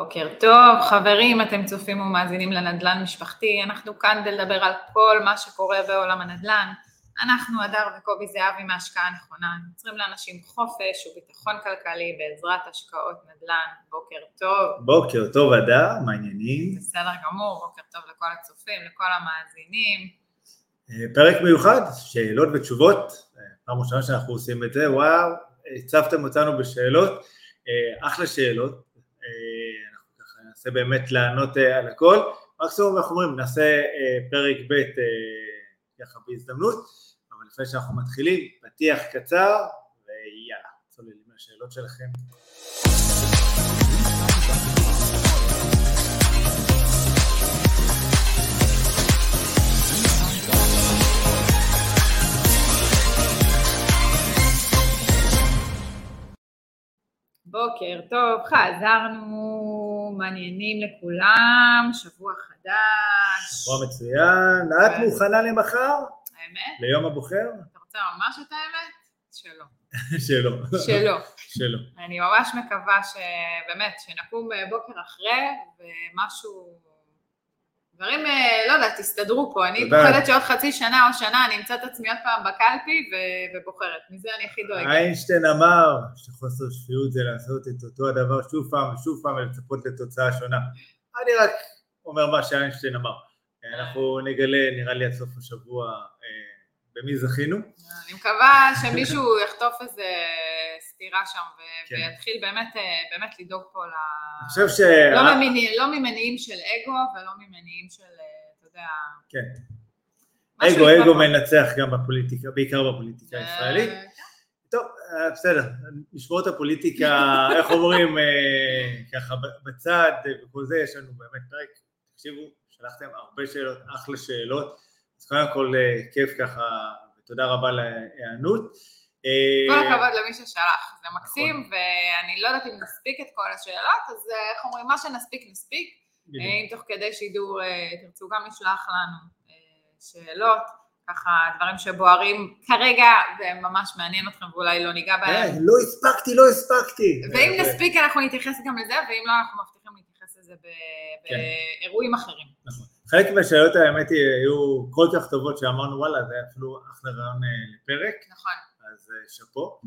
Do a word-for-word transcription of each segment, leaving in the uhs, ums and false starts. בוקר טוב, חברים, אתם צופים ומאזינים לנדל"ן משפחתי, אנחנו כאן לדבר על כל מה שקורה בעולם הנדל"ן. אנחנו הדר וקובי זהבי מההשקעה הנכונה, יוצרים לאנשים חופש וביטחון כלכלי בעזרת השקעות נדל"ן. בוקר טוב. בוקר טוב הדר, מה העניינים? בסדר גמור, בוקר טוב לכל הצופים, לכל המאזינים. פרק מיוחד, שאלות ותשובות, פעם ראשונה שאנחנו עושים את זה, וואו, הצפתם אותנו בשאלות, אחלה שאלות. נעשה באמת לענות על הכל, מקסימום אנחנו אומרים, נעשה פרק ב' ככה בהזדמנות, אבל לפני שאנחנו מתחילים, פתיח קצר, ויאללה, צוללים לשאלות שלכם. בוקר טוב, חזרנו. מעניינים לכולם, שבוע חדש. שבוע מצוין, את מוכנה למחר? האמת? ליום הבוחר? אתה רוצה ממש את האמת? שלא. שלא. שלא. שלא. אני ממש מקווה שבאמת, שנקום בוקר אחרי, ומשהו, דברים, לא יודעת, תסתדרו פה. אני פוחדת שעוד חצי שנה או שנה, אני אמצא את עצמי עוד פעם בקלפי ובוחרת. מזה אני הכי דואגת. איינשטיין אמר שחוסר שפיות זה לעשות את אותו הדבר שוב פעם ושוב פעם ולצפות לתוצאה שונה. אני רק אומר מה שאיינשטיין אמר. אנחנו נגלה, נראה לי עד סוף השבוע, במי זכינו. אני מקווה שמישהו יחטוף איזה סתירה שם ויתחיל באמת לדאוג פה לא ממניעים של אגו ולא ממניעים של, אתה יודע... כן. אגו, אגו מנצח גם בפוליטיקה, בעיקר בפוליטיקה הישראלית. טוב, בסדר, נשמור את הפוליטיקה, איך אומרים, ככה בצד וכל זה, יש לנו באמת פרק, תקשיבו, שלחתם הרבה שאלות, אחלה שאלות, אז קודם כל כיף ככה, ותודה רבה להיענות. כל הכבוד למי ששלח, זה מקסים, ואני לא יודעת אם נספיק את כל השאלות, אז איך אומרים, מה שנספיק נספיק, אם תוך כדי שידור תרצו גם לשלח לנו שאלות, ככה דברים שבוערים כרגע, והם ממש מעניין אתכם ואולי לא ניגע בהם. לא הספקתי, לא הספקתי. ואם נספיק אנחנו נתייחס גם לזה, ואם לא אנחנו מבטיחים להתייחס לזה באירועים אחרים. נכון. חלק מהשאלות האמת היו כל כך טובות שאמרנו וואלה, זה אפילו אחלה רעיון לפרק. נכון. אז שפו.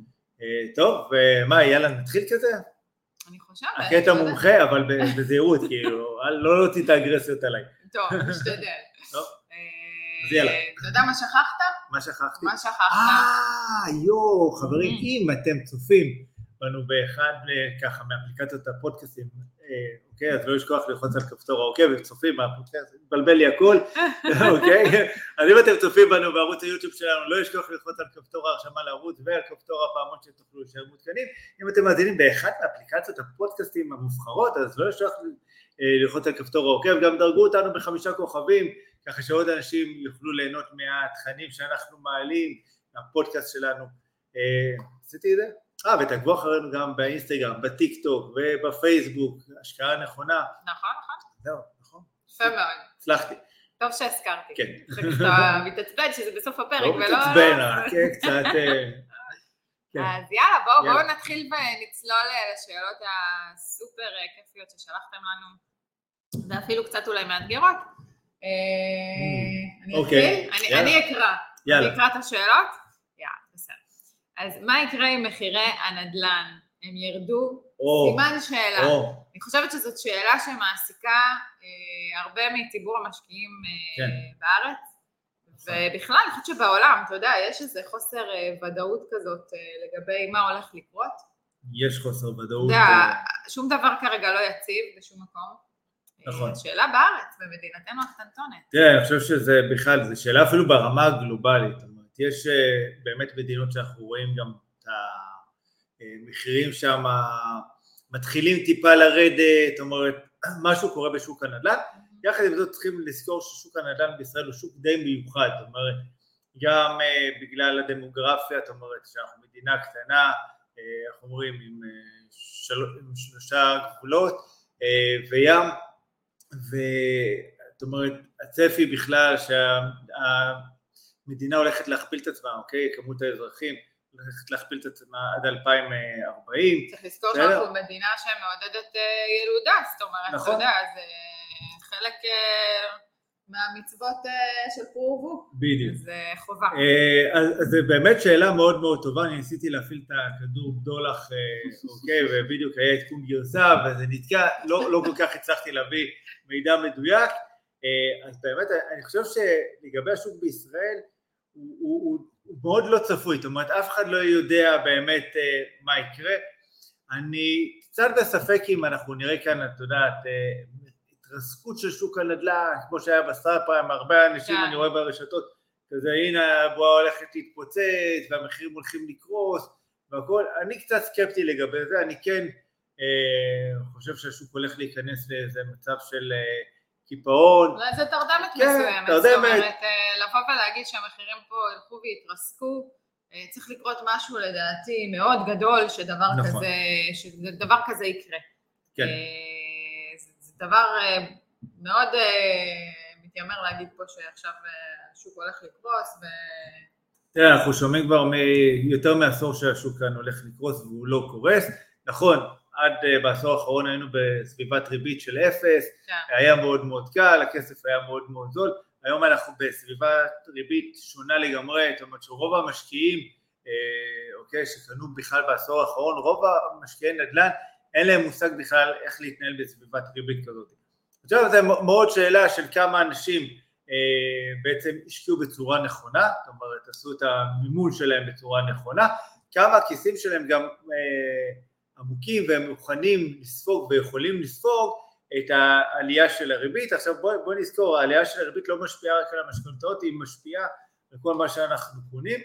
טוב, ומה, יאללה, נתחיל כזה? אני חושבת. הקטע מומחה, אבל בזהירות, כאילו, לא להוציא את האגרסיות עליי. טוב, משתדל. טוב, אז יאללה. אתה יודע מה שכחת? מה שכחתי? מה שכחת? אה, יו, חברים, אם אתם צופים בנו באחד, ככה, מאפליקציות הפודקאסטים, אוקיי, אז לא לשכוח ללחוץ על כפתור העוקב, אם צופים, בלבל לי הכל, אוקיי? אז אם אתם צופים בנו בערוץ היוטיוב שלנו, לא לשכוח ללחוץ על כפתור ההרשמה לערוץ, ועל כפתור הפעמון שתוכלו להישאר מותקנים. אם אתם מאזינים באחד מאפליקציות הפודקאסטים המובחרות, אז לא לשכוח ללחוץ על כפתור העוקב, גם דרגו אותנו בחמישה כוכבים, ככה שעוד אנשים יוכלו ליהנות מהתכנים שאנחנו מעלים, הפודקאסט שלנו. עשיתי את זה? אה, ותעקבו אחרינו גם באינסטגרם, בטיקטוק ובפייסבוק, השקעה נכונה. נכון, נכון. זהו, נכון. יפה מאוד. הצלחתי. טוב שהזכרתי. כן. אתה מתעצבן שזה בסוף הפרק ולא... לא מתעצבן, כן, קצת... אז יאללה, בואו נתחיל ונצלול לשאלות הסופר כיפיות ששלחתם לנו, ואפילו קצת אולי מאתגרות. אני אתחיל? אני אקרא. אני אקרא את השאלות? יאללה, בסדר. אז מה יקרה עם מחירי הנדל"ן? הם ירדו? Oh, סימן שאלה. Oh. אני חושבת שזאת שאלה שמעסיקה אה, הרבה מציבור המשקיעים אה, כן. בארץ, ובכלל אני חושבת שבעולם, אתה יודע, יש איזה חוסר אה, ודאות כזאת אה, לגבי מה הולך לקרות. יש חוסר ודאות. יודע, אה... שום דבר כרגע לא יציב בשום מקום. נכון. שאלה בארץ, במדינתנו הקטנטונת. תראה, אני חושב שזה בכלל, זו שאלה אפילו ברמה הגלובלית. יש באמת מדינות שאנחנו רואים גם את המחירים שם מתחילים טיפה לרדת, זאת אומרת, משהו קורה בשוק הנדל"ן, יחד עם זאת צריכים לזכור ששוק הנדל"ן בישראל הוא שוק די מיוחד, זאת אומרת, גם בגלל הדמוגרפיה, זאת אומרת, שאנחנו מדינה קטנה, אנחנו אומרים, עם, של... עם שלושה גבולות וים, זאת אומרת, הצפי בכלל שה... מדינה הולכת להכפיל את עצמה, אוקיי? כמות האזרחים להכפיל את עצמה עד אלפיים וארבעים. צריך לזכור שאנחנו מדינה שמעודדת ילודה, זאת אומרת, אתה יודע, זה חלק מהמצוות של פרו ורבו, זה חובה. אז זה באמת שאלה מאוד מאוד טובה, אני ניסיתי להפעיל את הכדור בדולח, אוקיי, ובדיוק היה עדכון גרסה, וזה נתקע, לא כל כך הצלחתי להביא מידע מדויק, אז באמת אני חושב שלגבי השוק בישראל, הוא מאוד לא צפוי, זאת אומרת, אף אחד לא יודע באמת מה יקרה. אני קצת בספק אם אנחנו נראה כאן, את יודעת, התרסקות של שוק הנדל"ן, כמו שהיה בסטארט פריים, הרבה אנשים אני רואה ברשתות, כזה הנה הבועה הולכת להתפוצץ, והמחירים הולכים לקרוס, והכל. אני קצת סקפטי לגבי זה, אני כן חושב שהשוק הולך להיכנס לאיזה מצב של קיפאון. אולי זה תרדמת מסוימת, זאת אומרת, לבוא ולהגיד שהמחירים פה הלכו והתרסקו, צריך לקרות משהו לדעתי מאוד גדול, שדבר כזה יקרה. כן. זה דבר מאוד מתיימר להגיד פה שעכשיו השוק הולך לקרוס. תראה, אנחנו שומעים כבר יותר מעשור שהשוק כאן הולך לקרוס והוא לא קורס, נכון. עד בעשור האחרון היינו בסביבת ריבית של אפס, היה מאוד מאוד קל, הכסף היה מאוד מאוד זול, היום אנחנו בסביבת ריבית שונה לגמרי, זאת אומרת שרוב המשקיעים, אוקיי, שקנו בכלל בעשור האחרון, רוב המשקיעי נדל"ן, אין להם מושג בכלל איך להתנהל בסביבת ריבית כזאת. עכשיו זה מאוד שאלה של כמה אנשים בעצם השקיעו בצורה נכונה, זאת אומרת, עשו את המימון שלהם בצורה נכונה, כמה הכיסים שלהם גם עמוקים והם מוכנים לספוג ויכולים לספוג את העלייה של הריבית. עכשיו בוא, בוא נזכור, העלייה של הריבית לא משפיעה רק על המשכנתאות, היא משפיעה לכל מה שאנחנו קונים,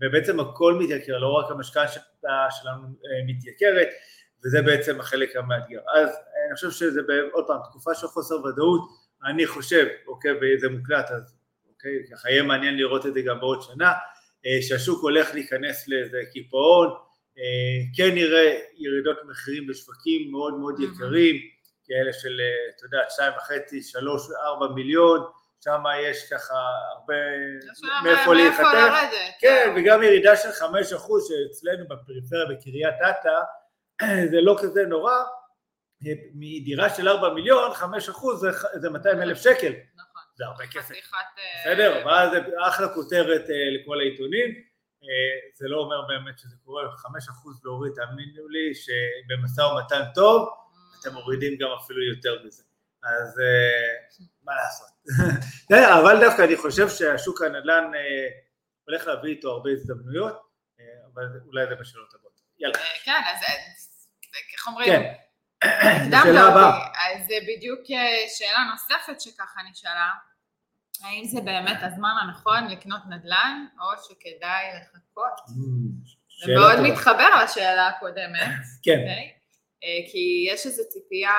ובעצם הכל מתייקר, לא רק המשכנתה שלנו מתייקרת, וזה בעצם החלק המאתגר. אז אני חושב שזה עוד פעם, תקופה של חוסר ודאות, אני חושב, אוקיי, וזה מוקלט, אז אוקיי, ככה יהיה מעניין לראות את זה גם בעוד שנה, שהשוק הולך להיכנס לאיזה קיפאון, כן נראה ירידות מחירים בשווקים מאוד מאוד יקרים, כאלה של, אתה יודע, שתיים וחצי, שלוש, ארבע מיליון, שם יש ככה הרבה מאיפה להיחתך. כן, וגם ירידה של חמש אחוז שאצלנו בפריפריה בקריית אתא, זה לא כזה נורא, מדירה של ארבע מיליון, חמש אחוז זה מאתיים אלף שקל. נכון. זה הרבה כסף. בסדר, ואז זה אחלה כותרת לכל העיתונים. זה לא אומר באמת שזה קורה, חמישה אחוז להוריד, תאמינו לי שבמשא ומתן טוב, אתם מורידים גם אפילו יותר מזה, אז מה לעשות, אבל דווקא אני חושב שהשוק הנדל"ן הולך להביא איתו הרבה הזדמנויות, אבל אולי זה בשאלות הבאות, יאללה. כן, אז איך אומרים, אז זה בדיוק שאלה נוספת שככה נשאלה, האם זה באמת הזמן הנכון לקנות נדל"ן, או שכדאי לחכות? זה מאוד מתחבר לשאלה הקודמת, כן. כי יש איזו ציפייה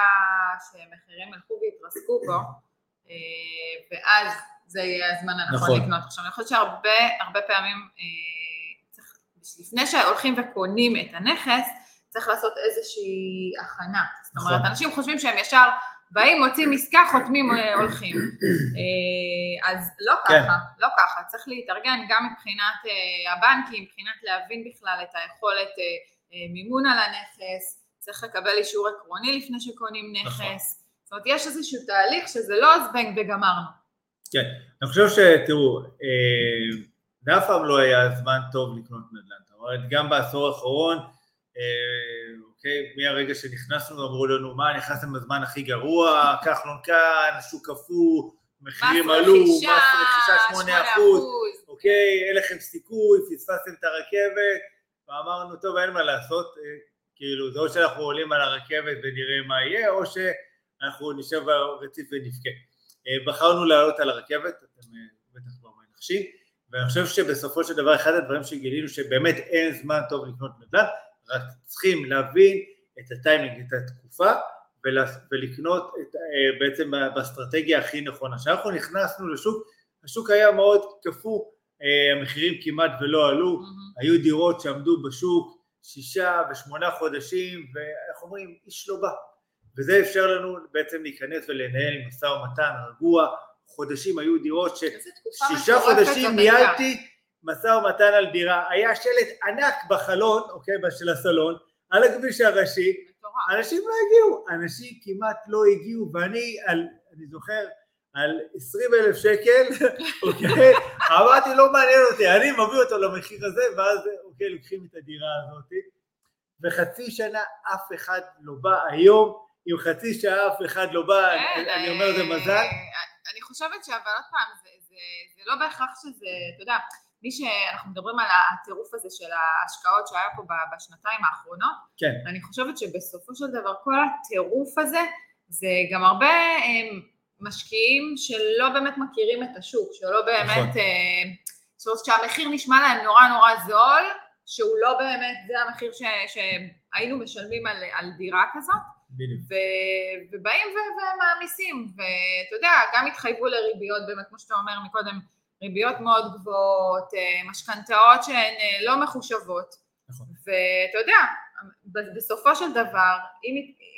שמחירים הלכו והתרסקו פה, ואז זה יהיה הזמן הנכון לקנות. עכשיו, אני חושבת שהרבה פעמים, לפני שהולכים וקונים את הנכס, צריך לעשות איזושהי הכנה. זאת אומרת, אנשים חושבים שהם ישר באים, מוצאים עסקה, חותמים, הולכים. אז לא ככה, לא ככה. צריך להתארגן גם מבחינת הבנקים, מבחינת להבין בכלל את היכולת מימון על הנכס, צריך לקבל אישור עקרוני לפני שקונים נכס. זאת אומרת, יש איזשהו תהליך שזה לא זבנג וגמרנו. כן, אני חושב שתראו, זה אף פעם לא היה זמן טוב לקנות נדל"ן. זאת אומרת, גם בעשור האחרון, אוקיי, מהרגע שנכנסנו, אמרו לנו, מה, נכנסתם בזמן הכי גרוע, כחלון כאן, שוק קפוא, מחירים עלו, מס רכישה שמונה אחוז, אוקיי, אין לכם סיכוי, פספסתם את הרכבת, ואמרנו, טוב, אין מה לעשות, כאילו, זה או שאנחנו עולים על הרכבת ונראה מה יהיה, או שאנחנו נשב ברציף ונפקה. בחרנו לעלות על הרכבת, אתם בטח כבר מנחשים, ואני חושב שבסופו של דבר, אחד הדברים שגילינו, שבאמת אין זמן טוב לקנות נדל"ן, רק צריכים להבין את הטיימינג, את התקופה, ולקנות את, בעצם באסטרטגיה הכי נכונה. כשאנחנו נכנסנו לשוק, השוק היה מאוד קפוא, המחירים כמעט ולא עלו, mm-hmm. היו דירות שעמדו בשוק שישה ושמונה חודשים, ואנחנו אומרים, איש לא בא. וזה אפשר לנו בעצם להיכנס ולנהל משא ומתן, רגוע, חודשים היו דירות ששישה חודשים ניהלתי, מסע ומתן על דירה, היה שלט ענק בחלון, אוקיי, של הסלון, על הכביש הראשי, אנשים לא הגיעו, אנשים כמעט לא הגיעו, ואני, על, אני זוכר, על עשרים אלף שקל, אוקיי, אמרתי, לא מעניין אותי, אני מביא אותו למחיר הזה, ואז, אוקיי, לוקחים את הדירה הזאת, וחצי שנה אף אחד לא בא היום, עם חצי שעה אף אחד לא בא, אני אומר זה מזל. אני חושבת שעבר עוד פעם, זה לא בהכרח שזה, אתה יודע, מי שאנחנו מדברים על הטירוף הזה של ההשקעות שהיה פה בשנתיים האחרונות, אני חושבת שבסופו של דבר כל הטירוף הזה, זה גם הרבה משקיעים שלא באמת מכירים את השוק, שלא באמת, שהמחיר נשמע להם נורא נורא זול, שהוא לא באמת, זה המחיר שהיינו משלמים על דירה כזאת, ובאים ומאמיסים, ואתה יודע, גם התחייבו לריביות, באמת כמו שאתה אומר מקודם, ריביות מאוד גבוהות, משכנתאות שהן לא מחושבות, ואתה יודע, בסופו של דבר,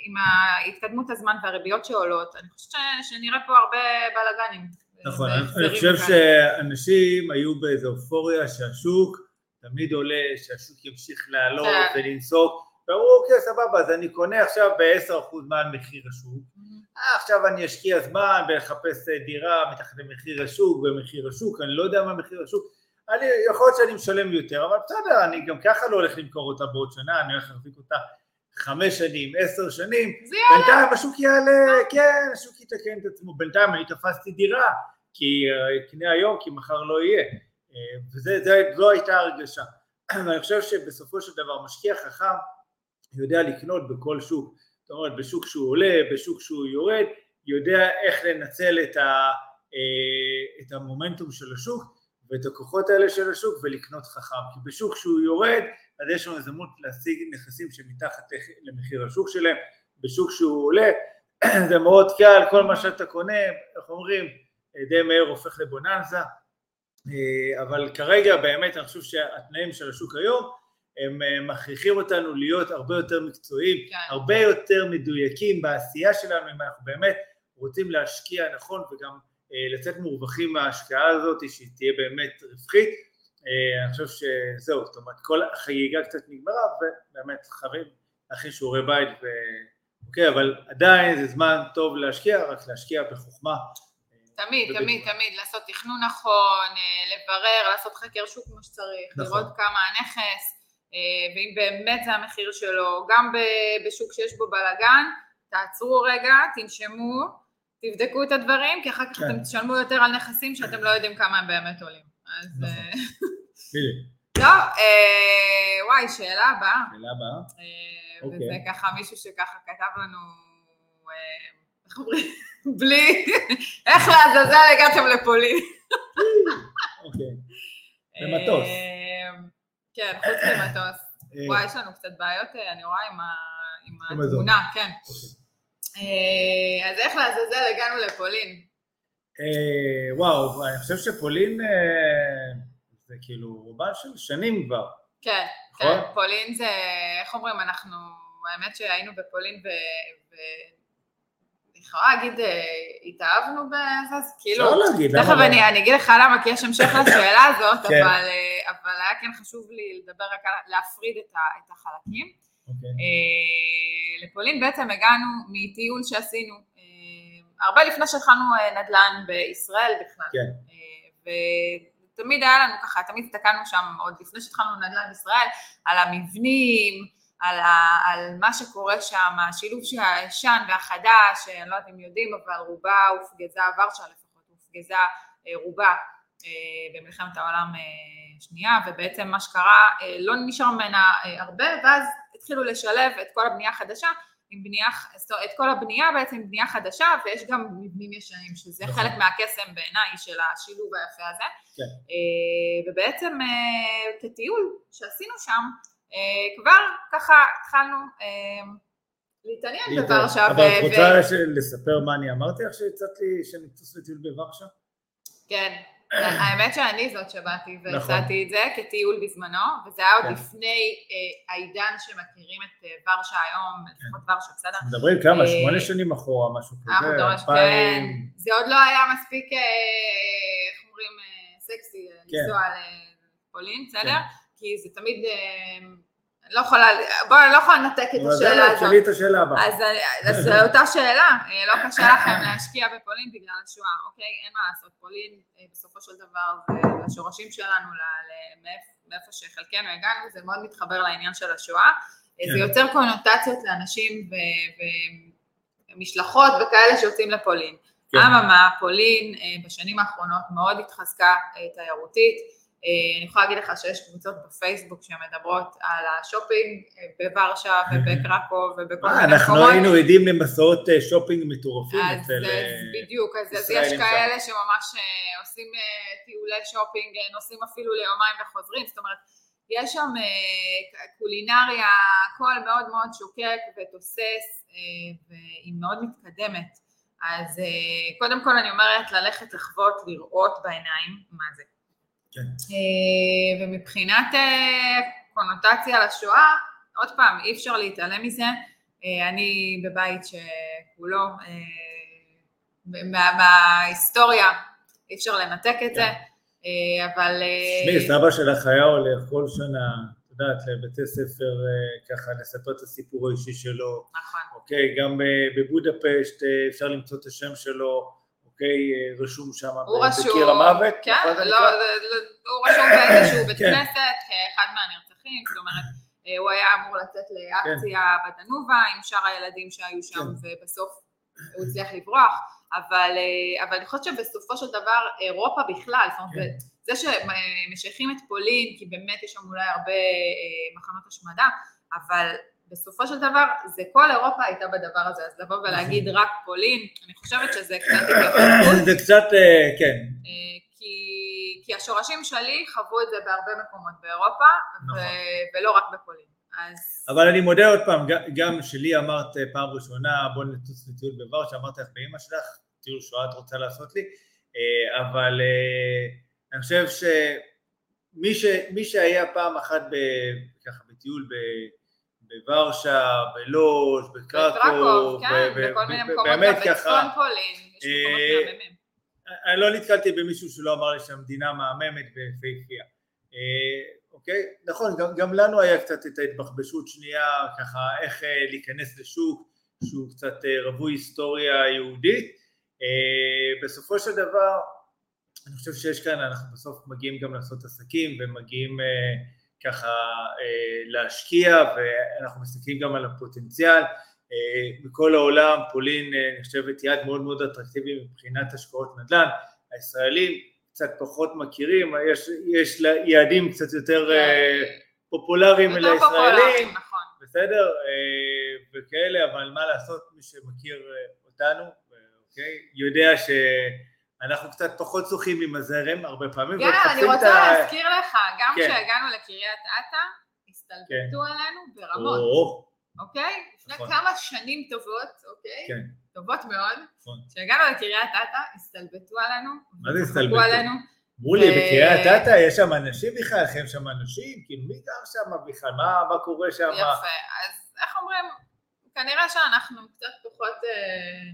עם ההתקדמות הזמן והריביות שעולות, אני חושבת שנראה פה הרבה בלגנים. נכון, אני חושב שאנשים היו באיזו אופוריה שהשוק תמיד עולה, שהשוק ימשיך לעלות ולנסוק, ואמרו, אוקיי, סבבה, אז אני קונה עכשיו ב-עשרה אחוז מעל מחיר השוק, עכשיו אני אשקיע זמן ולחפש דירה מתחת למחיר השוק, במחיר השוק, אני לא יודע מה מחיר השוק, אני, יכול להיות שאני משלם יותר, אבל בסדר, אני גם ככה לא הולך למכור אותה בעוד שנה, אני הולך להחזיק אותה חמש שנים, עשר שנים, בינתיים השוק יעלה, כן, השוק יתקן את עצמו, בינתיים אני תפסתי דירה, כי קנה היום, כי מחר לא יהיה, וזו הייתה הרגשה, ואני חושב שבסופו של דבר משקיע חכם, יודע לקנות בכל שוק, זאת אומרת בשוק שהוא עולה, בשוק שהוא יורד, יודע איך לנצל את, ה, את המומנטום של השוק ואת הכוחות האלה של השוק ולקנות חכם, כי בשוק שהוא יורד אז יש לנו הזדמנות להשיג נכסים שמתחת למחיר השוק שלהם, בשוק שהוא עולה זה מאוד קל, כל מה שאתה קונה, איך אומרים, די מהר הופך לבוננזה, אבל כרגע באמת אני חושב שהתנאים של השוק היום הם מכריחים אותנו להיות הרבה יותר מקצועיים, הרבה יותר מדויקים בעשייה שלנו, אם אנחנו באמת רוצים להשקיע נכון וגם לצאת מרווחים מההשקעה הזאת שהיא תהיה באמת רווחית. אני חושב שזהו, זאת אומרת, כל החגיגה קצת נגמרה ובאמת חברים להכין שיעורי בית, אוקיי, אבל עדיין זה זמן טוב להשקיע, רק להשקיע בחוכמה. תמיד, תמיד, תמיד, לעשות תכנון נכון, לברר, לעשות חקר שוק כמו שצריך, לראות כמה הנכס, ואם באמת זה המחיר שלו, גם בשוק שיש בו בלגן, תעצרו רגע, תנשמו, תבדקו את הדברים, כי אחר כך אתם תשלמו יותר על נכסים שאתם לא יודעים כמה הם באמת עולים. אז... טוב, וואי, שאלה הבאה. שאלה הבאה? וזה ככה מישהו שככה כתב לנו, איך אומרים? בלי, איך להזזל הגעתם לפולין? אוקיי, במטוס. כן, חוץ ממטוס. וואי, יש לנו קצת בעיות, אני רואה עם התמונה, כן. אז איך לעזאזל הגענו לפולין? וואו, אני חושב שפולין זה כאילו רובה של שנים כבר. כן, פולין זה, איך אומרים, אנחנו, האמת שהיינו בפולין אני יכולה להגיד, התאהבנו בזה, כאילו, תכף אני אגיד לך למה, כי יש המשך לשאלה הזאת, אבל היה כן חשוב לי לדבר רק להפריד את החלקים. לפולין בעצם הגענו מטיול שעשינו, הרבה לפני שהתחלנו נדל"ן בישראל בכלל, ותמיד היה לנו ככה, תמיד הסתכלנו שם, עוד לפני שהתחלנו נדל"ן בישראל, על המבנים, על, ה, על מה שקורה שם, השילוב של הישן והחדש, אני לא יודעת אם יודעים, אבל רובה הופגזה, ורשה לפחות הופגזה רובה במלחמת העולם שנייה, ובעצם מה שקרה לא נשאר ממנה הרבה, ואז התחילו לשלב את כל הבנייה החדשה, עם בנייה, את כל הבנייה בעצם עם בנייה חדשה, ויש גם מבנים ישנים, שזה חלק מהקסם בעיניי של השילוב היפה הזה, ובעצם כטיול שעשינו שם, כבר ככה התחלנו להתעניין בוורשה. אבל את רוצה לספר מה אני אמרתי איך שהצעתי שנטוס לטיול בוורשה? כן, האמת שאני זאת שבאתי והצעתי את זה כטיול בזמנו, וזה היה עוד לפני העידן שמכירים את וורשה היום, לפחות וורשה, בסדר? מדברים כמה, שמונה שנים אחורה, משהו כזה. זה עוד לא היה מספיק, איך אומרים, סקסי, לנסוע ל... פולין, בסדר? כי זה תמיד... לא יכולה, בואו, אני לא יכולה לנתק את השאלה הזאת. שלי את השאלה הבאה. אז זו אותה שאלה, לא קשה לכם להשקיע בפולין בגלל השואה, אוקיי? אין מה לעשות, פולין בסופו של דבר, לשורשים שלנו, מאיפה שחלקנו הגענו, זה מאוד מתחבר לעניין של השואה. זה יוצר קונוטציות לאנשים ומשלחות וכאלה שיוצאים לפולין. אממה, פולין בשנים האחרונות מאוד התחזקה תיירותית, אני יכולה להגיד לך שיש קבוצות בפייסבוק שמדברות על השופינג בוורשה ובקרקוב ובכל מיני מקומות. אנחנו היינו עדים למסעות שופינג מטורפים אצל ישראלים. בדיוק, אז יש כאלה שממש עושים טיולי שופינג, נוסעים אפילו ליומיים וחוזרים, זאת אומרת, יש שם קולינריה, הכל מאוד מאוד שוקק ותוסס והיא מאוד מתקדמת. אז קודם כל אני אומרת ללכת לחוות, לראות בעיניים מה זה. ומבחינת קונוטציה לשואה, עוד פעם, אי אפשר להתעלם מזה, אני בבית שכולו, מההיסטוריה, אי אפשר לנתק את זה, אבל... שמי, סבא שלך היה הולך כל שנה, את יודעת, לבתי ספר, ככה לספר את הסיפור האישי שלו, אוקיי, גם בבודפשט אפשר למצוא את השם שלו, רשום שם בקיר המוות, הוא רשום באיזשהו בית כנסת כאחד מהנרצחים, זאת אומרת הוא היה אמור לצאת לאקציה בדנובה עם שאר הילדים שהיו שם ובסוף הוא הצליח לברוח, אבל אני חושבת שבסופו של דבר אירופה בכלל, זה שמשייכים את פולין כי באמת יש שם אולי הרבה מחנות השמדה, אבל בסופו של דבר, זה כל אירופה הייתה בדבר הזה, אז לבוא ולהגיד רק פולין, אני חושבת שזה קצת התייחסות. זה קצת, כן. כי השורשים שלי חוו את זה בהרבה מקומות באירופה, ולא רק בפולין. אבל אני מודה עוד פעם, גם שלי אמרת פעם ראשונה, בוא נטוס לטיול בוורשה, אמרת לך באמא שלך, טיול שואה את רוצה לעשות לי, אבל אני חושב שמי שהיה פעם אחת ככה בטיול ב... בוורשה, בלוז', בקרקוב, באמת ככה, אני לא נתקלתי במישהו שלא אמר לי שהמדינה מהממת ופייפייה, אוקיי? נכון, גם לנו היה קצת את ההתבחבשות שנייה, ככה איך להיכנס לשוק שהוא קצת רבוי היסטוריה יהודית, בסופו של דבר, אני חושב שיש כאן, אנחנו בסוף מגיעים גם לעשות עסקים ומגיעים ככה להשקיע, ואנחנו מסתכלים גם על הפוטנציאל, בכל העולם פולין נחשבת יעד מאוד מאוד אטרקטיבי מבחינת השקעות נדל"ן, הישראלים קצת פחות מכירים, יש, יש יעדים קצת יותר פופולריים אל הישראלים, נכון. בסדר, וכאלה, אבל מה לעשות, מי שמכיר אותנו, אוקיי, יודע ש... אנחנו קצת פחות צוחים עם הזרם, הרבה פעמים. כן, אני רוצה להזכיר לך, גם כשהגענו לקריית אתא, הסתלבטו עלינו ברמות, אוקיי? לפני כמה שנים טובות, אוקיי? טובות מאוד. כשהגענו לקריית אתא, הסתלבטו עלינו. מה זה הסתלבטו? אמרו לי, בקריית אתא יש שם אנשים בכלל, חיים שם אנשים, כאילו מי גר שם בכלל, מה קורה שם? יפה, אז איך אומרים? כנראה שאנחנו קצת פחות,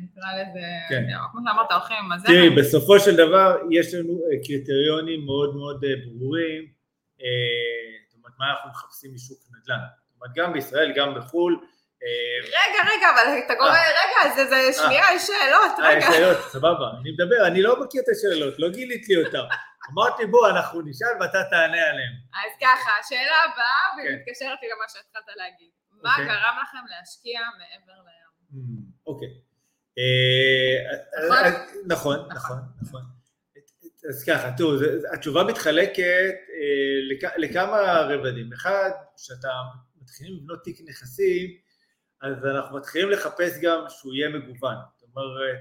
נקרא לזה, כמו שאמרת, הולכים עם הזה. תראי, בסופו של דבר יש לנו קריטריונים מאוד מאוד ברורים, זאת אומרת, מה אנחנו מחפשים משוק נדל"ן. זאת אומרת, גם בישראל, גם בחו"ל. רגע, רגע, אבל אתה גורם, רגע, זה שנייה, יש שאלות, רגע. יש שאלות, סבבה, אני מדבר, אני לא מכיר את השאלות, לא גילית לי אותן. אמרתי, בוא, אנחנו נשאל ואתה תענה עליהן. אז ככה, השאלה הבאה, ומתקשרת לי למה שהתחלת להגיד. מה גרם לכם להשקיע מעבר לים? אוקיי. נכון, נכון, נכון. אז ככה, תראו, התשובה מתחלקת לכמה רבדים. אחד, כשאתה מתחילים לבנות תיק נכסים, אז אנחנו מתחילים לחפש גם שהוא יהיה מגוון. זאת אומרת,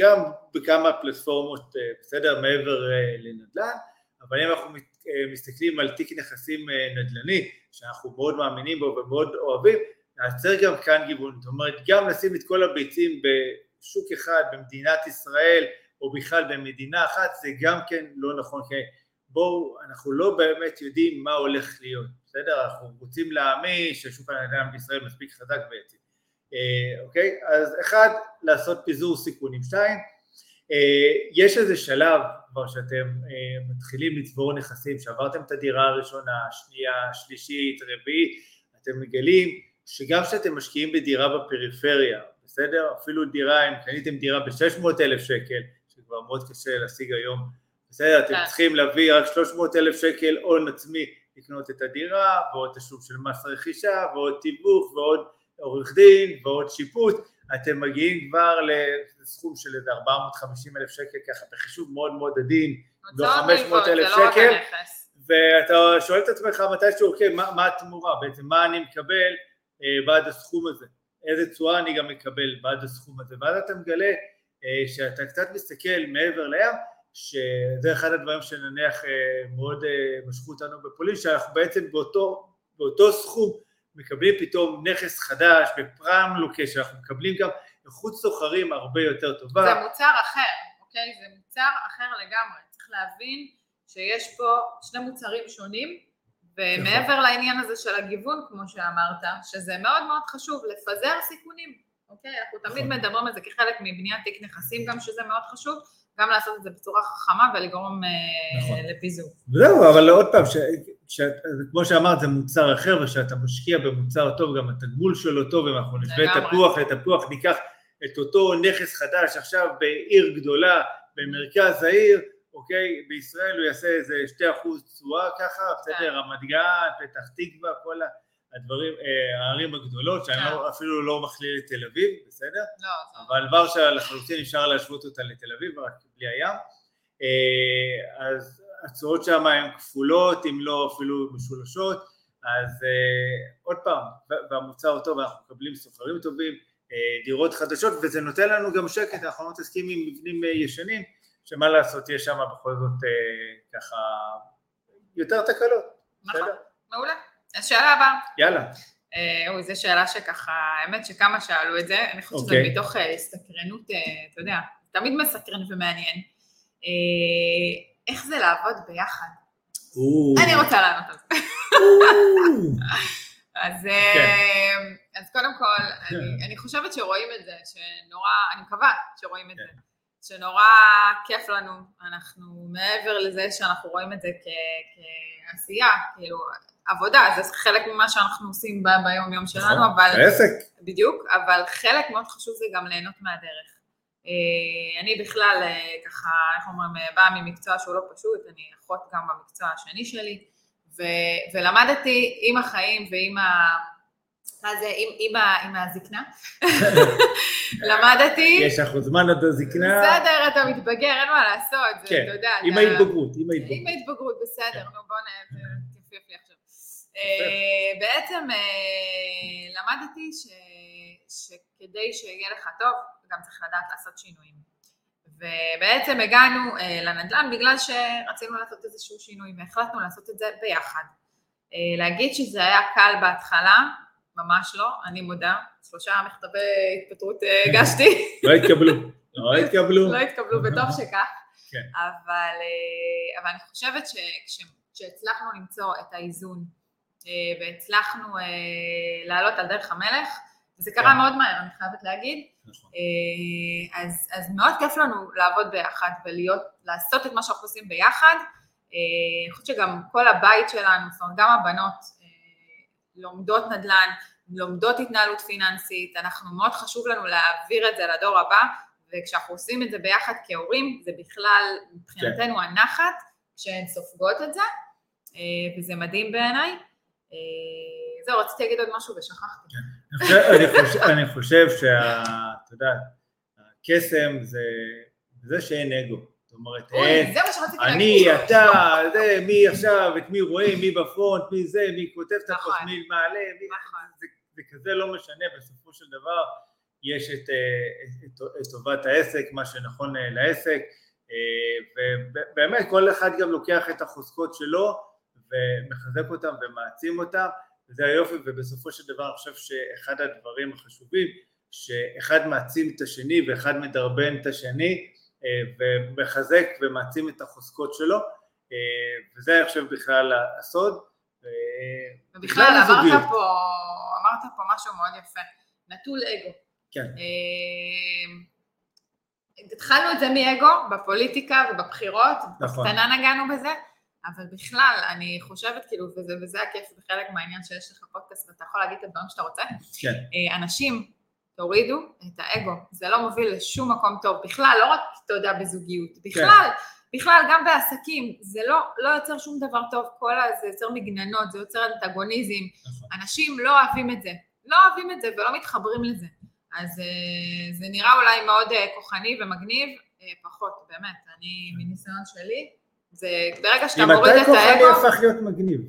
גם בכמה פלטפורמות, בסדר, מעבר לנדל"ן, אבל אם אנחנו מסתכלים על תיק נכסים נדל"ני, שאנחנו מאוד מאמינים בו ומאוד אוהבים, נעצר גם כאן גיוון, זאת אומרת, גם לשים את כל הביצים בשוק אחד, במדינת ישראל, או בכלל במדינה אחת, זה גם כן לא נכון, כי בואו, אנחנו לא באמת יודעים מה הולך להיות, בסדר? אנחנו רוצים להאמין ששוק הנדל"ן בישראל מספיק חזק בעצם, אוקיי? אז אחד, לעשות פיזור סיכונים, שתיים, יש איזה שלב, כבר שאתם מתחילים לצבור נכסים, שעברתם את הדירה הראשונה, השנייה, שלישית, רביעית, אתם מגלים שגם שאתם משקיעים בדירה בפריפריה, בסדר? אפילו דירה, אם קניתם דירה ב-שש מאות אלף שקל, שכבר מאוד קשה להשיג היום, בסדר, אתם צריכים להביא רק שלוש מאות אלף שקל הון עצמי לקנות את הדירה, ועוד תשלום של מס רכישה, ועוד תיווך, ועוד עורך דין, ועוד שיפוט, אתם מגיעים כבר לסכום של איזה ארבע מאות וחמישים אלף שקל, ככה בחישוב מאוד מאוד עדין, חמש מאות אלף שקל, ואתה שואל את עצמך מתישהו, אוקיי, מה התמורה, בעצם מה אני מקבל בעד הסכום הזה, איזה צורה אני גם מקבל בעד הסכום הזה, ואז אתה מגלה שאתה קצת מסתכל מעבר לים, שזה אחד הדברים שנניח מאוד משכו אותנו בפולין, שאנחנו בעצם באותו סכום מקבלים פתאום נכס חדש בפריים לוקיישן, אנחנו מקבלים גם איכות סוחרים הרבה יותר טובה. זה מוצר אחר, אוקיי? זה מוצר אחר לגמרי. צריך להבין שיש פה שני מוצרים שונים, ומעבר לעניין הזה של הגיוון, כמו שאמרת, שזה מאוד מאוד חשוב, לפזר סיכונים, אוקיי? אנחנו תמיד מדברים על זה כחלק מבניית תיק נכסים, גם שזה מאוד חשוב, גם לעשות את זה בצורה חכמה ולגרום לפיזור. זהו, אבל עוד פעם, כמו שאמרת, זה מוצר אחר, ושאתה משקיע במוצר טוב, גם התגמול שלו טוב, אם אנחנו נשווה תפוח לתפוח, ניקח את אותו נכס חדש עכשיו בעיר גדולה, במרכז העיר, אוקיי, בישראל הוא יעשה איזה שני אחוז תשואה ככה, בסדר, רמת גן, פתח תקווה, כל הדברים, הערים הגדולות, שאני אפילו לא מכליל את תל אביב, בסדר? אבל ורשה לחלוטין אפשר להשוות אותה לתל אביב, רק בלי הים, אז הצורות שם הן כפולות, אם לא אפילו משולשות, אז אה, עוד פעם, במוצר טוב, אנחנו מקבלים סוחרים טובים, אה, דירות חדשות, וזה נותן לנו גם שקט, אנחנו לא מתעסקים עם מבנים אה, ישנים, שמה לעשות, יש שם בכל זאת אה, ככה יותר תקלות. נכון, שאלה? מעולה. אז שאלה הבאה. יאללה. אה, אוי, זו שאלה שככה, האמת שכמה שאלו את זה, אני חושבת שזה מתוך הסתקרנות, אה, אתה יודע, תמיד מסקרן ומעניין. אה, איך זה לעבוד ביחד? אני רוצה לענות על זה. אז קודם כל, אני חושבת שרואים את זה, שנורא, אני מקווה שרואים את זה, שנורא כיף לנו, אנחנו מעבר לזה שאנחנו רואים את זה כעשייה, כאילו עבודה, זה חלק ממה שאנחנו עושים ביום יום שלנו, בדיוק, אבל חלק מאוד חשוב זה גם ליהנות מהדרך. אני בכלל ככה, איך אומרים, באה ממקצוע שהוא לא פשוט, אני אחות גם במקצוע השני שלי, ו- ולמדתי עם החיים ועם ה... מה זה, עם, עם, ה- עם הזקנה? למדתי... יש לך זמן עד הזקנה? בסדר, אתה מתבגר, אין מה לעשות, כן, אתה יודע. עם ההתבגרות, עם ההתבגרות. עם ההתבגרות, בסדר, נו בוא נ... תפייף לי עכשיו. בעצם למדתי שכדי שיהיה לך טוב, גם צריך לדעת לעשות שינויים. ובעצם הגענו לנדל"ן בגלל שרצינו לעשות איזשהו שינוי, והחלטנו לעשות את זה ביחד. להגיד שזה היה קל בהתחלה, ממש לא, אני מודה, שלושה מכתבי התפטרות הגשתי. לא התקבלו, לא התקבלו. לא התקבלו בתוך שכך, אבל אני חושבת שכשהצלחנו למצוא את האיזון, והצלחנו לעלות על דרך המלך, זה קרה מאוד מהר, אני חייבת להגיד. אז, אז מאוד כיף לנו לעבוד ביחד ולהיות, לעשות את מה שאנחנו עושים ביחד. אני חושבת שגם כל הבית שלנו, זאת אומרת, גם הבנות לומדות נדל"ן, לומדות התנהלות פיננסית, אנחנו מאוד חשוב לנו להעביר את זה לדור הבא, וכשאנחנו עושים את זה ביחד כהורים, זה בכלל מבחינתנו הנחת, כשהן סופגות את זה, וזה מדהים בעיניי. זהו, רציתי להגיד עוד משהו ושכחתי. אני חושב שהקסם זה שאין אגו. זאת אומרת, אני, אתה, זה, מי עכשיו, את מי רואה, מי בפרונט, מי זה, מי כותב את הפוסט, מי מעלה, זה כזה לא משנה, בסופו של דבר יש את טובת העסק, מה שנכון לעסק, ובאמת כל אחד גם לוקח את החוזקות שלו ומחזק אותם ומעצים אותם, זה היופי, ובסופו של דבר אני חושב שאחד הדברים החשובים, שאחד מעצים את השני ואחד מדרבן את השני, ומחזק ומעצים את החוזקות שלו, וזה אני חושב בכלל הסוד. ובכלל אמרת פה, אמרת פה משהו מאוד יפה, נטול אגו. כן. התחלנו את זה מאגו, בפוליטיקה ובבחירות, נכון. קטנה נגענו בזה, אבל בכלל, אני חושבת, כאילו, וזה, וזה הכיף, בחלק מהעניין שיש לך פודקאסט, ואתה יכול להגיד את הדברים שאתה רוצה, כן. אנשים, תורידו את האגו, זה לא מוביל לשום מקום טוב, בכלל, לא רק תודה בזוגיות, בכלל, כן. בכלל, גם בעסקים, זה לא, לא יוצר שום דבר טוב, כל זה יוצר מגננות, זה יוצר אנטגוניזם, נכון. אנשים לא אוהבים את זה, לא אוהבים את זה ולא מתחברים לזה, אז זה נראה אולי מאוד כוחני ומגניב, פחות, באמת, אני מניסיון שלי, זה ברגע שאתה מוריד את האגו... אם אתה כוחני הפך להיות מגניב.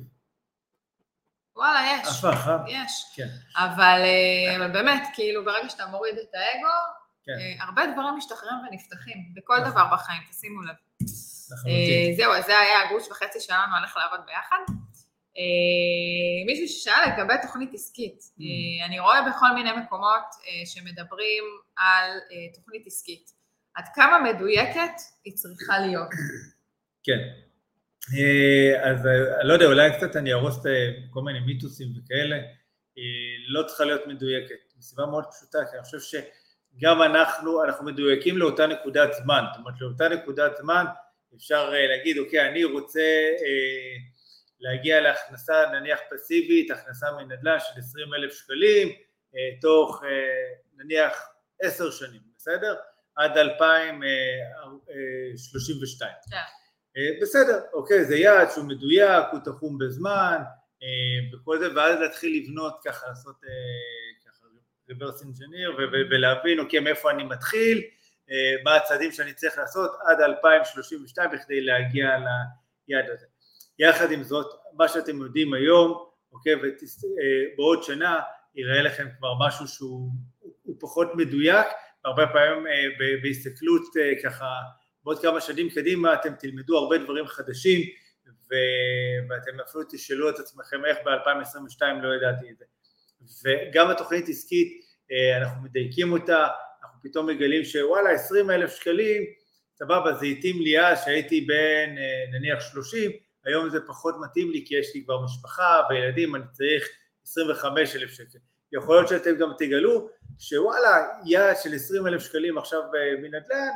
וואלה, יש, הפך, יש. כן. אבל באמת, כאילו, ברגע שאתה מוריד את האגו, כן. הרבה דברים משתחררים ונפתחים, בכל נכון. דבר בחיים, תשימו לב. נכון. זהו, אז זה היה הגוש וחצי שלנו, הלך לעבוד ביחד. מישהו ששאל לגבי תוכנית עסקית, אני רואה בכל מיני מקומות שמדברים על תוכנית עסקית, עד כמה מדויקת היא צריכה להיות? כן, אז לא יודע, אולי קצת אני ארוס כל מיני מיתוסים וכאלה, לא צריכה להיות מדויקת, מסיבה מאוד פשוטה, כי אני חושב שגם אנחנו, אנחנו מדויקים לאותה נקודת זמן, זאת אומרת לאותה נקודת זמן אפשר להגיד, אוקיי, אני רוצה... להגיע להכנסה נניח פסיבית, הכנסה מנדל"ן של עשרים אלף שקלים, תוך נניח עשר שנים, בסדר? עד אלפיים שלושים ושתיים. בסדר, אוקיי, זה יעד שהוא מדויק, הוא תחום בזמן, וכל זה, ואז להתחיל לבנות ככה, לעשות ככה reverse engineer, ולהבין, אוקיי, מאיפה אני מתחיל, מה הצעדים שאני צריך לעשות עד אלפיים שלושים ושתיים, בכדי להגיע ליעד הזה. יחד עם זאת, מה שאתם יודעים היום, אוקיי, ובעוד שנה יראה לכם כבר משהו שהוא פחות מדויק, הרבה פעמים בהסתכלות ככה, בעוד כמה שנים קדימה אתם תלמדו הרבה דברים חדשים, ואתם אפילו תשאלו את עצמכם איך ב-אלפיים עשרים ושתיים לא ידעתי את זה. וגם התוכנית עסקית, אנחנו מדייקים אותה, אנחנו פתאום מגלים שוואלה, עשרים אלף שקלים, סבבה, זה התאים לי אז שהייתי בין נניח שלושים, היום זה פחות מתאים לי, כי יש לי כבר משפחה וילדים, אני צריך עשרים וחמישה אלף שקל. יכול להיות שאתם גם תגלו, שוואלה, יעד של עשרים אלף שקלים עכשיו בנדל"ן,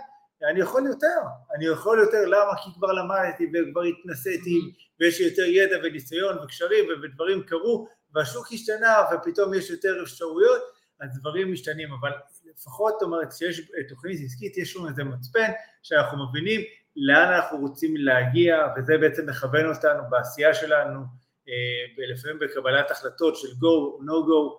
אני יכול יותר, אני יכול יותר, למה? כי כבר למדתי וכבר התנסיתי, ויש יותר ידע וניסיון וקשרים, ודברים קרו, והשוק השתנה, ופתאום יש יותר אפשרויות, הדברים משתנים, אבל לפחות, זאת אומרת, שיש תוכנית עסקית, יש שום איזה מצפן, שאנחנו מבינים, לאן אנחנו רוצים להגיע, וזה בעצם מכוון אותנו בעשייה שלנו, לפעמים בקבלת החלטות של go, no go,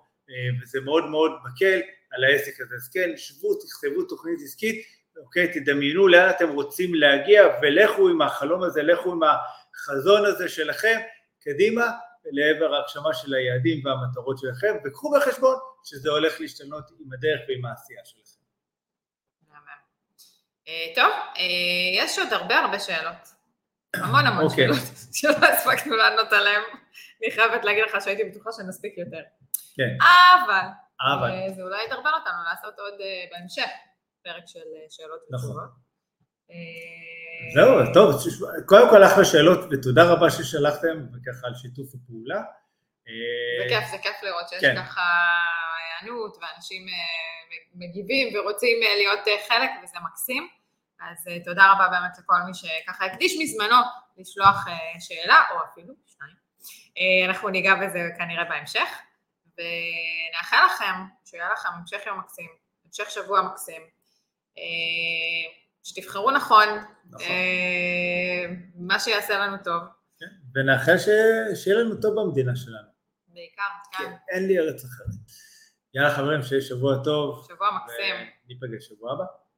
וזה מאוד מאוד מקל על העסק הזה. אז כן, שבו, תכתבו תוכנית עסקית, אוקיי, תדמיינו לאן אתם רוצים להגיע, ולכו עם החלום הזה, לכו עם החזון הזה שלכם, קדימה, לעבר ההגשמה של היעדים והמטרות שלכם, וקחו בחשבון שזה הולך להשתנות עם הדרך ועם העשייה שלכם. טוב, יש עוד הרבה הרבה שאלות, המון המון שאלות, שלא הספקנו לענות עליהן, אני חייבת להגיד לך שהייתי בטוחה שנספיק יותר, אבל זה אולי ידרבן אותנו לעשות עוד בהמשך פרק של שאלות ותשובות. זהו, טוב, קודם כל אחלה שאלות ותודה רבה ששלחתם וככה על שיתוף הפעולה. זה כיף, זה כיף לראות שיש ככה הענות ואנשים מגיבים ורוצים להיות חלק וזה מקסים. אז תודה רבה באמת לכל מי שככה הקדיש מזמנו לשלוח שאלה או אפילו שניים. אנחנו ניגע בזה כנראה בהמשך, ונאחל לכם שיהיה לכם המשך יום מקסים, המשך שבוע מקסים, שתבחרו נכון, נכון. מה שיעשה לנו טוב. כן. ונאחל ש... שיהיה לנו טוב במדינה שלנו. בעיקר, כן. כן. אין לי ארץ אחרת. יאללה חברים, שיהיה שבוע טוב. שבוע מקסים. וניפגש שבוע הבא.